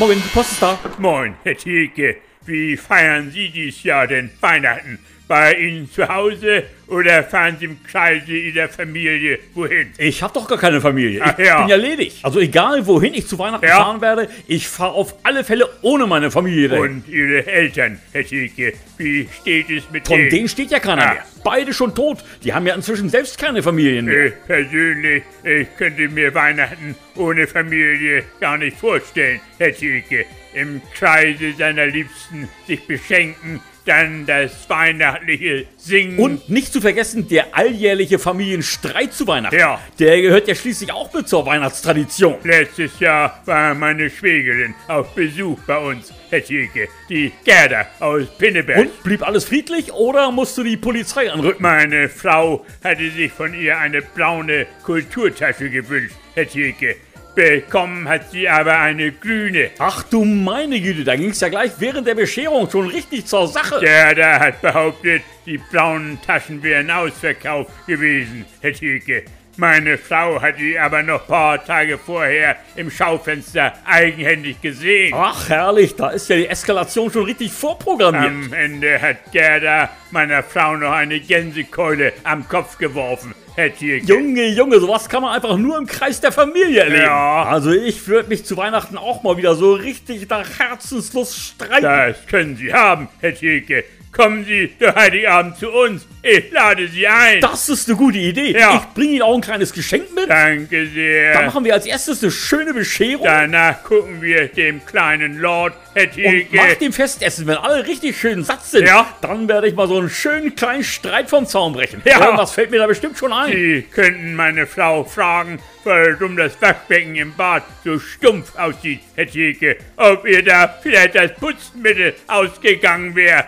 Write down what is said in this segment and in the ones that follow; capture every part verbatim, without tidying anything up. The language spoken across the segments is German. Moin, die Post ist da. Moin, Herr Thielke. Wie feiern Sie dieses Jahr denn Weihnachten? Bei Ihnen zu Hause oder fahren Sie im Kreise Ihrer Familie wohin? Ich habe doch gar keine Familie. Ich Ach, ja. bin ja ledig. Also egal, wohin ich zu Weihnachten ja. fahren werde, ich fahre auf alle Fälle ohne meine Familie. Denn. Und Ihre Eltern, Herr Thielke, wie steht es mit denen? Von denen steht ja keiner ah. mehr. Beide schon tot. Die haben ja inzwischen selbst keine Familien mehr. Ich persönlich, ich könnte mir Weihnachten ohne Familie gar nicht vorstellen, Herr Thielke. Im Kreise seiner Liebsten sich beschenken, dann das weihnachtliche Singen. Und nicht zu vergessen, der alljährliche Familienstreit zu Weihnachten. Ja. Der gehört ja schließlich auch mit zur Weihnachtstradition. Letztes Jahr war meine Schwägerin auf Besuch bei uns, Herr Thielke, die Gerda aus Pinneberg. Und blieb alles friedlich oder musste die Polizei anrücken? Meine Frau hatte sich von ihr eine braune Kulturtasche gewünscht, Herr Thielke. Bekommen hat sie aber eine grüne. Ach du meine Güte, da ging's ja gleich während der Bescherung schon richtig zur Sache. Gerda hat behauptet, die braunen Taschen wären ausverkauft gewesen, Herr Thielke. Meine Frau hat die aber noch ein paar Tage vorher im Schaufenster eigenhändig gesehen. Ach herrlich, da ist ja die Eskalation schon richtig vorprogrammiert. Am Ende hat Gerda meiner Frau noch eine Gänsekeule am Kopf geworfen, Herr Thielke. Junge, Junge, sowas kann man einfach nur im Kreis der Familie erleben. Ja. Also ich würde mich zu Weihnachten auch mal wieder so richtig nach Herzenslust streiten. Das können Sie haben, Herr Thielke. Kommen Sie der Heiligabend zu uns. Ich lade Sie ein. Das ist eine gute Idee. Ja. Ich bringe Ihnen auch ein kleines Geschenk mit. Danke sehr. Dann machen wir als erstes eine schöne Bescherung. Danach gucken wir dem kleinen Lord, Herr Thielke. Und nach dem Festessen, wenn alle richtig schön satt sind, ja. dann werde ich mal so einen schönen kleinen Streit vom Zaun brechen. Ja. ja. Das fällt mir da bestimmt schon ein. Sie könnten meine Frau fragen, warum das Backbecken im Bad so stumpf aussieht, Herr Thielke. Ob ihr da vielleicht das Putzmittel ausgegangen wäre.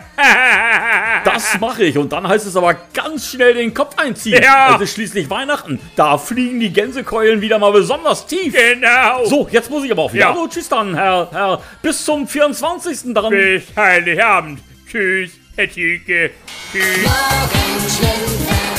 Das mache ich. Und dann heißt es aber ganz schnell den Kopf einziehen. Ja. Es ist schließlich Weihnachten. Da fliegen die Gänsekeulen wieder mal besonders tief. Genau. So, jetzt muss ich aber auch wieder. Ja. Also, tschüss dann, Herr, Herr. Bis zum vierundzwanzigsten dann. Bis Heiligabend. Tschüss, Herr Thielke. Tschüss.